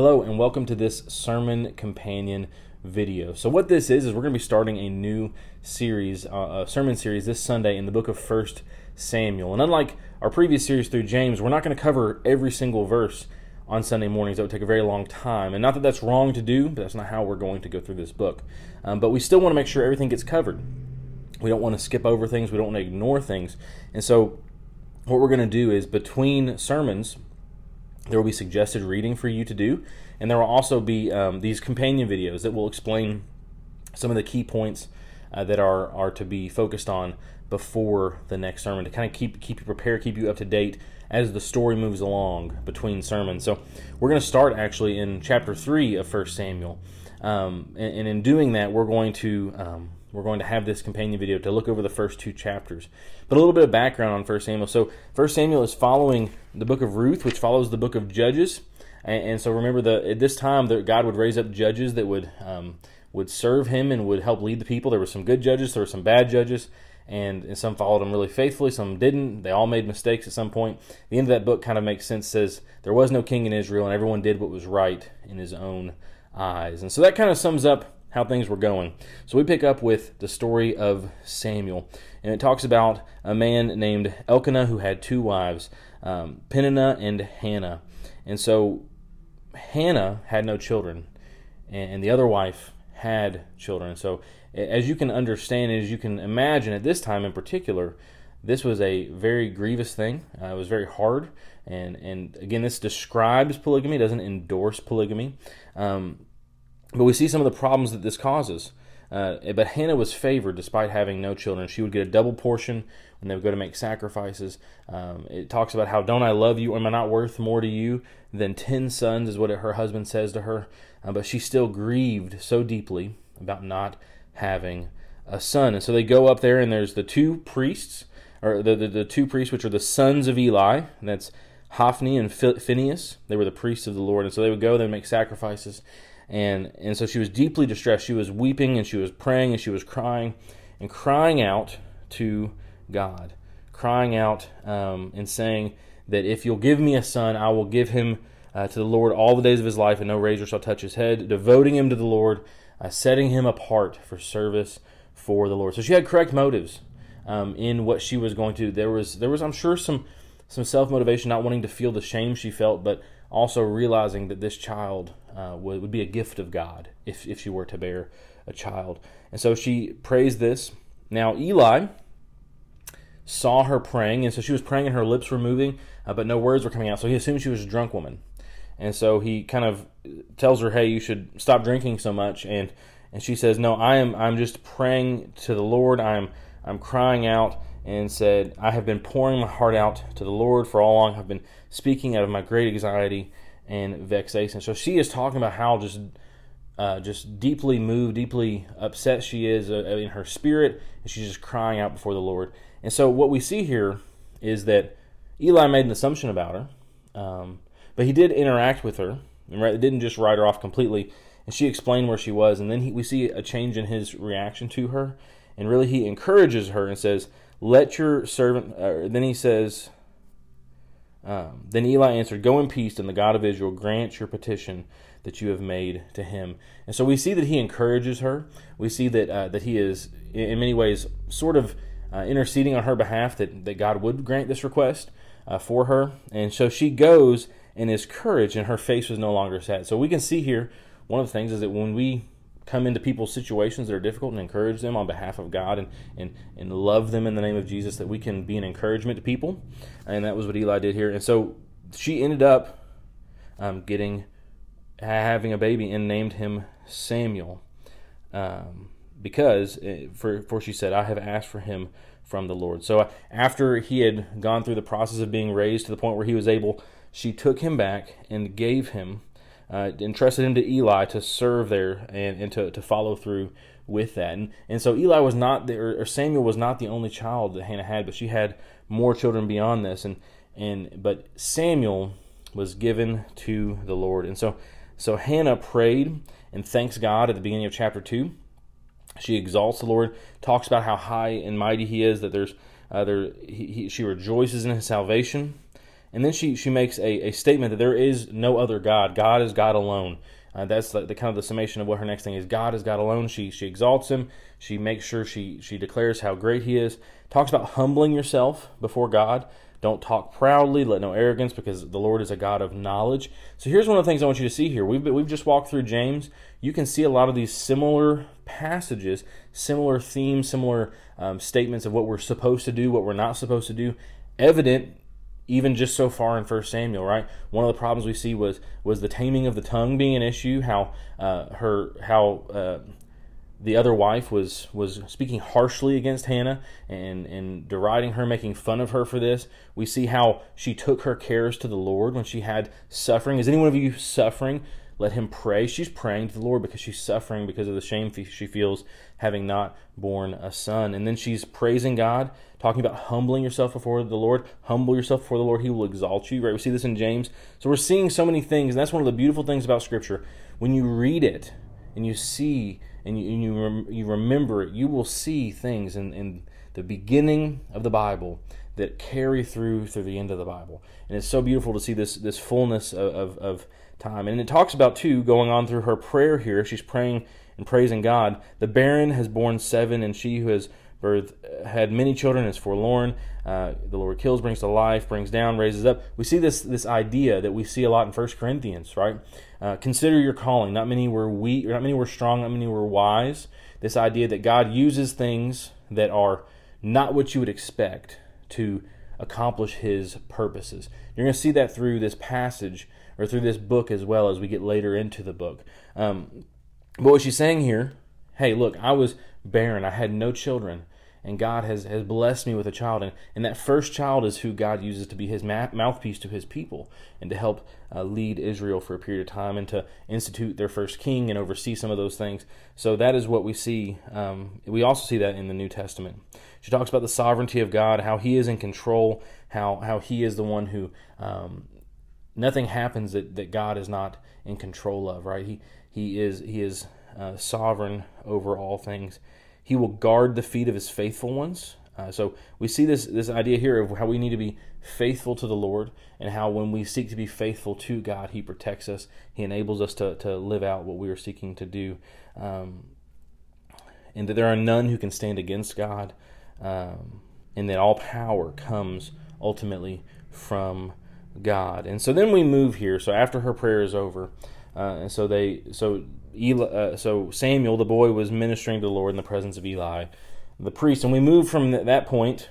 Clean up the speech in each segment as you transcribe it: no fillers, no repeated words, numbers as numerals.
Hello and welcome to this Sermon Companion video. So what this is we're going to be starting a new series, a sermon series this Sunday in the book of 1 Samuel. And unlike our previous series through James, we're not going to cover every single verse on Sunday mornings. That would take a very long time. And not that that's wrong to do, but that's not how we're going to go through this book. But we still want to make sure everything gets covered. We don't want to skip over things. We don't want to ignore things. And so what we're going to do is between sermons, there will be suggested reading for you to do, and there will also be these companion videos that will explain some of the key points that are to be focused on before the next sermon to kind of keep you prepared, keep you up to date as the story moves along between sermons. So we're going to start actually in chapter 3 of 1 Samuel, and in doing that, we're going to have this companion video to look over the first two chapters. But a little bit of background on 1 Samuel. So 1 Samuel is following the book of Ruth, which follows the book of Judges. And so remember, at this time, God would raise up judges that would serve him and would help lead the people. There were some good judges, there were some bad judges, and some followed him really faithfully, some didn't. They all made mistakes at some point. The end of that book kind of makes sense. It says there was no king in Israel, and everyone did what was right in his own eyes. And so that kind of sums up how things were going. So we pick up with the story of Samuel, and it talks about a man named Elkanah who had two wives, Peninnah and Hannah. And so Hannah had no children, and the other wife had children. So as you can understand, as you can imagine, at this time in particular, this was a very grievous thing. It was very hard, and again, this describes polygamy, it doesn't endorse polygamy. But we see some of the problems that this causes. But Hannah was favored despite having no children. She would get a double portion when they would go to make sacrifices. It talks about how, don't I love you, or am I not worth more to you than 10 sons, is what her husband says to her. But she still grieved so deeply about not having a son. And so they go up there, and there's the two priests, or the two priests, which are the sons of Eli, and that's Hophni and Phinehas. They were the priests of the Lord. And so they would go, they would make sacrifices. And so she was deeply distressed. She was weeping, and she was praying, and she was crying, and crying out to God, crying out and saying that if you'll give me a son, I will give him to the Lord all the days of his life, and no razor shall touch his head, devoting him to the Lord, setting him apart for service for the Lord. So she had correct motives in what she was going to do. There was, I'm sure, some self-motivation, not wanting to feel the shame she felt, but also realizing that this child would be a gift of God if she were to bear a child. And so she prays this. Now Eli saw her praying, and so she was praying and her lips were moving, but no words were coming out. So he assumed she was a drunk woman. And so he kind of tells her, hey, you should stop drinking so much. And she says, no, I'm just praying to the Lord. I'm crying out. And said, I have been pouring my heart out to the Lord for all long. I've been speaking out of my great anxiety and vexation. So she is talking about how just deeply moved, deeply upset she is in her spirit, and she's just crying out before the Lord. And so what we see here is that Eli made an assumption about her, but he did interact with her, and didn't just write her off completely. And she explained where she was, and then we see a change in his reaction to her, and really he encourages her and says, let your servant, then he says, then Eli answered, go in peace, and the God of Israel grant your petition that you have made to him. And so we see that he encourages her. We see that he is, in many ways, sort of interceding on her behalf that God would grant this request for her. And so she goes and is courage, and her face was no longer sad. So we can see here, one of the things is that when we come into people's situations that are difficult and encourage them on behalf of God and love them in the name of Jesus, that we can be an encouragement to people. And that was what Eli did here. And so she ended up having a baby and named him Samuel, because for she said, I have asked for him from the Lord. So after he had gone through the process of being raised to the point where he was able, she took him back and gave him, entrusted him to Eli to serve there and to follow through with that. And so Eli was not there, or Samuel was not the only child that Hannah had, but she had more children beyond this. But Samuel was given to the Lord. And so Hannah prayed and thanks God at the beginning of chapter 2. She exalts the Lord, talks about how high and mighty he is, that she rejoices in his salvation. And then she makes a statement that there is no other God. God is God alone. That's the kind of the summation of what her next thing is. God is God alone. She exalts him. She makes sure she declares how great he is. Talks about humbling yourself before God. Don't talk proudly. Let no arrogance, because the Lord is a God of knowledge. So here's one of the things I want you to see here. We've just walked through James. You can see a lot of these similar passages, similar themes, similar statements of what we're supposed to do, what we're not supposed to do, evident even just so far in 1 Samuel, right? One of the problems we see was the taming of the tongue being an issue, how the other wife was speaking harshly against Hannah and deriding her, making fun of her for this. We see how she took her cares to the Lord when she had suffering. Is any one of you suffering? Let him pray. She's praying to the Lord because she's suffering because of the shame she feels having not born a son. And then she's praising God, talking about humbling yourself before the Lord. Humble yourself before the Lord. He will exalt you. Right? We see this in James. So we're seeing so many things, and that's one of the beautiful things about Scripture. When you read it and you see and you remember it, you will see things in the beginning of the Bible that carry through the end of the Bible. And it's so beautiful to see this fullness of time. And it talks about, too, going on through her prayer here. She's praying and praising God. The barren has borne 7, and she who has had many children is forlorn. The Lord kills, brings to life, brings down, raises up. We see this idea that we see a lot in 1 Corinthians, right? Consider your calling. Not many were weak, or not many were strong, not many were wise. This idea that God uses things that are not what you would expect to accomplish his purposes. You're going to see that through this passage or through this book as well as we get later into the book. But what she's saying here, hey, look, I was barren. I had no children, and God has blessed me with a child. And that first child is who God uses to be his mouthpiece to his people and to help lead Israel for a period of time and to institute their first king and oversee some of those things. So that is what we see. We also see that in the New Testament. She talks about the sovereignty of God, how he is in control, how he is the one who nothing happens that God is not in control of, right? He is sovereign over all things. He will guard the feet of his faithful ones. So we see this idea here of how we need to be faithful to the Lord and how when we seek to be faithful to God, he protects us. He enables us to live out what we are seeking to do. And that there are none who can stand against God. And that all power comes ultimately from God. And so then we move here. So after her prayer is over, so Samuel, the boy, was ministering to the Lord in the presence of Eli, the priest. And we move from that point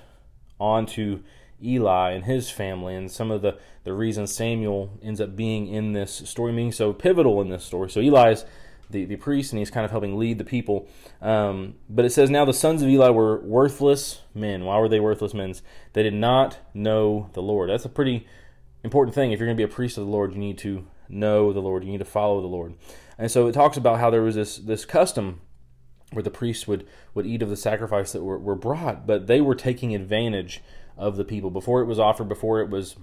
on to Eli and his family and some of the reasons Samuel ends up being in this story, being so pivotal in this story. So Eli is the priest, and he's kind of helping lead the people. But it says, now the sons of Eli were worthless men. Why were they worthless men? They did not know the Lord. That's a pretty important thing. If you're going to be a priest of the Lord, you need to know the Lord. You need to follow the Lord. And so it talks about how there was this custom where the priests would eat of the sacrifice that were brought, but they were taking advantage of the people. Before it was offered, before it was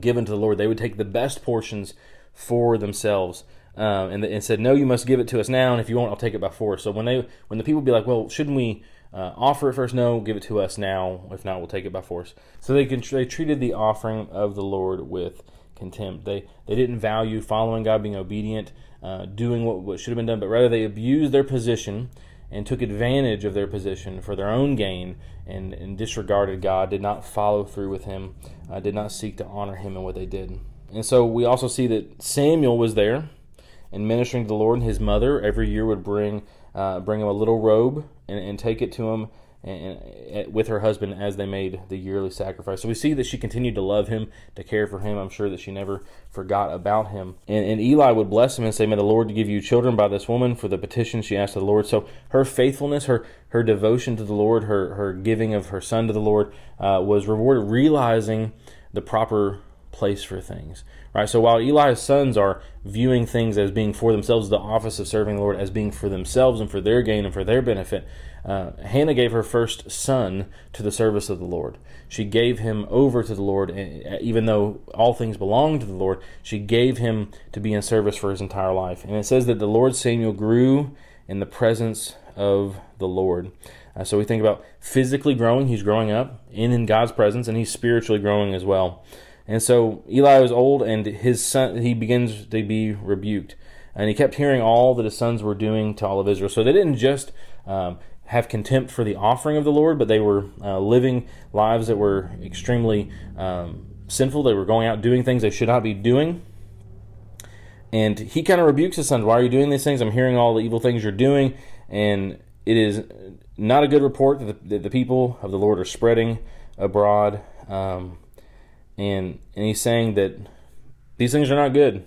given to the Lord, they would take the best portions for themselves and said, no, you must give it to us now, and if you won't, I'll take it by force. So when the people would be like, well, shouldn't we offer it first? No, give it to us now. If not, we'll take it by force. So they treated the offering of the Lord with contempt. They didn't value following God, being obedient, doing what should have been done, but rather they abused their position and took advantage of their position for their own gain and disregarded God, did not follow through with him, did not seek to honor him in what they did. And so we also see that Samuel was there and ministering to the Lord, and his mother every year would bring him a little robe and take it to him and with her husband as they made the yearly sacrifice. So we see that she continued to love him, to care for him. I'm sure that she never forgot about him. And Eli would bless him and say, may the Lord give you children by this woman for the petition she asked of the Lord. So her faithfulness, her devotion to the Lord, her giving of her son to the Lord was rewarded, realizing the proper place for things, right? So while Eli's sons are viewing things as being for themselves, the office of serving the Lord as being for themselves and for their gain and for their benefit, Hannah gave her first son to the service of the Lord. She gave him over to the Lord, and even though all things belong to the Lord, she gave him to be in service for his entire life. And it says that the Lord Samuel grew in the presence of the Lord. So we think about physically growing. He's growing up in God's presence, and he's spiritually growing as well. And so Eli was old, and his son, he begins to be rebuked. And he kept hearing all that his sons were doing to all of Israel. So they didn't just have contempt for the offering of the Lord, but they were living lives that were extremely sinful. They were going out doing things they should not be doing. And he kind of rebukes his sons. Why are you doing these things? I'm hearing all the evil things you're doing. And it is not a good report that the people of the Lord are spreading abroad. And he's saying that these things are not good.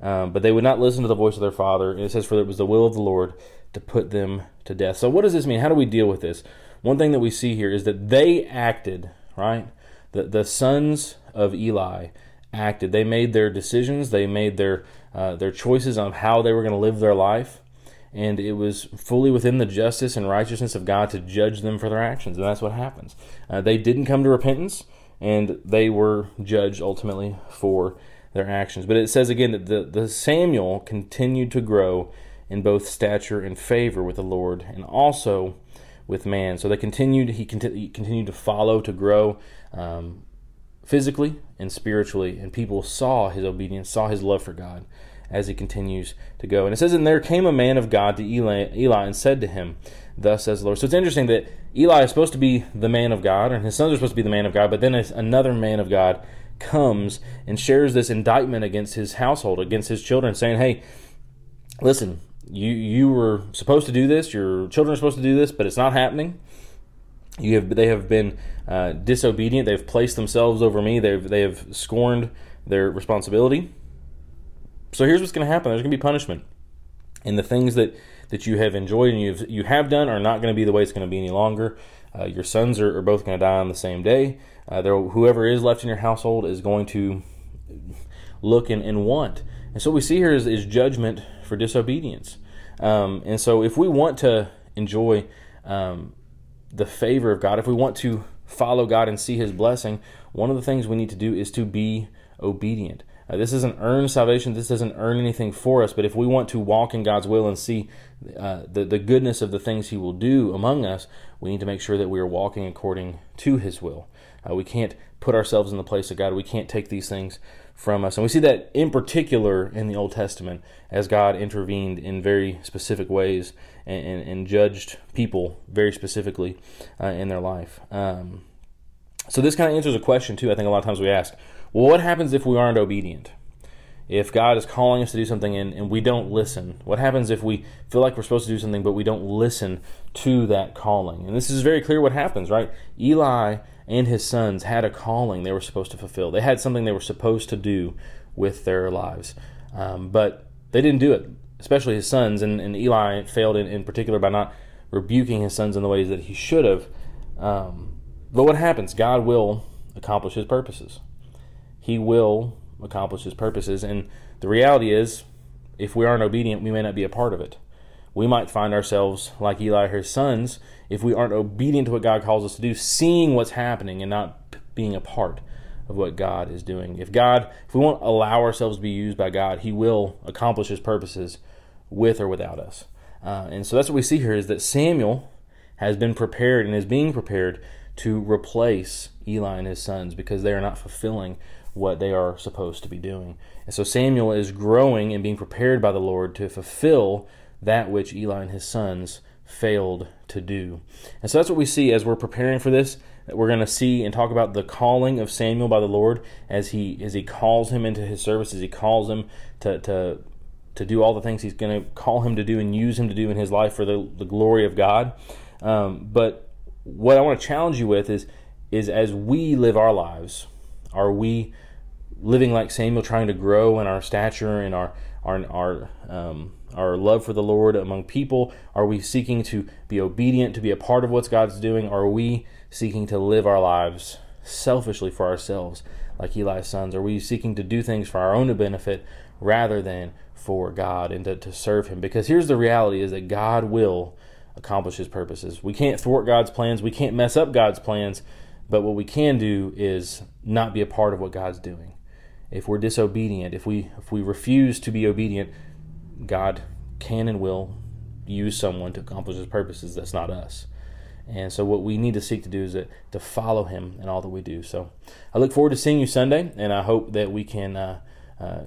But they would not listen to the voice of their father. And it says, for it was the will of the Lord to put them to death. So what does this mean? How do we deal with this? One thing that we see here is that they acted, right? The sons of Eli acted. They made their decisions. They made their choices on how they were going to live their life. And it was fully within the justice and righteousness of God to judge them for their actions. And that's what happens. They didn't come to repentance, and they were judged ultimately for their actions. But it says again that the Samuel continued to grow in both stature and favor with the Lord, and also with man. So he continued to follow, to grow physically and spiritually, and people saw his obedience, saw his love for God as he continues to go. And it says, and there came a man of God to Eli and said to him, thus says the Lord. So it's interesting that Eli is supposed to be the man of God, and his sons are supposed to be the man of God, but then another man of God comes and shares this indictment against his household, against his children, saying, hey, listen, you were supposed to do this, your children are supposed to do this, but it's not happening. They have been disobedient. They've placed themselves over me. They have scorned their responsibility. So here's what's going to happen. There's going to be punishment. And the things that you have enjoyed and you have done are not going to be the way it's going to be any longer. Your sons are both going to die on the same day. Whoever is left in your household is going to look and want. And so what we see here is judgment for disobedience. And so if we want to enjoy the favor of God, if we want to follow God and see His blessing, one of the things we need to do is to be obedient. This doesn't earn salvation. This doesn't earn anything for us. But if we want to walk in God's will and see the goodness of the things He will do among us, we need to make sure that we are walking according to His will. We can't put ourselves in the place of God. We can't take these things from us. And we see that in particular in the Old Testament as God intervened in very specific ways and judged people very specifically in their life. So this kind of answers a question, too, I think a lot of times we ask. Well, what happens if we aren't obedient? If God is calling us to do something and we don't listen? What happens if we feel like we're supposed to do something but we don't listen to that calling? And this is very clear what happens, right? Eli and his sons had a calling they were supposed to fulfill. They had something they were supposed to do with their lives. But they didn't do it, especially his sons. And Eli failed in particular by not rebuking his sons in the ways that he should have. But what happens? God will accomplish His purposes. He will accomplish His purposes. And the reality is, if we aren't obedient, we may not be a part of it. We might find ourselves, like Eli or his sons, if we aren't obedient to what God calls us to do, seeing what's happening and not being a part of what God is doing. If we won't allow ourselves to be used by God, He will accomplish His purposes with or without us. And so that's what we see here, is that Samuel has been prepared and is being prepared to replace Eli and his sons because they are not fulfilling what they are supposed to be doing. And so Samuel is growing and being prepared by the Lord to fulfill that which Eli and his sons failed to do. And so that's what we see as we're preparing for this. We're going to see and talk about the calling of Samuel by the Lord as he calls him into His service, as He calls him to do all the things He's going to call him to do and use him to do in his life for the glory of God. But what I want to challenge you with is as we live our lives, are we living like Samuel, trying to grow in our stature and our love for the Lord among people? Are we seeking to be obedient, to be a part of what God's doing? Are we seeking to live our lives selfishly for ourselves, like Eli's sons? Are we seeking to do things for our own benefit rather than for God and to serve Him? Because here's the reality, is that God will accomplish His purposes. We can't thwart God's plans. We can't mess up God's plans. But what we can do is not be a part of what God's doing. If we're disobedient, if we refuse to be obedient, God can and will use someone to accomplish His purposes. That's not us. And so what we need to seek to do is to follow him in all that we do. So I look forward to seeing you Sunday, and I hope that we can, I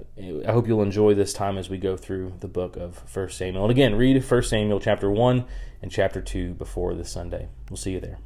hope you'll enjoy this time as we go through the book of 1 Samuel. And again, read 1 Samuel chapter 1 and chapter 2 before this Sunday. We'll see you there.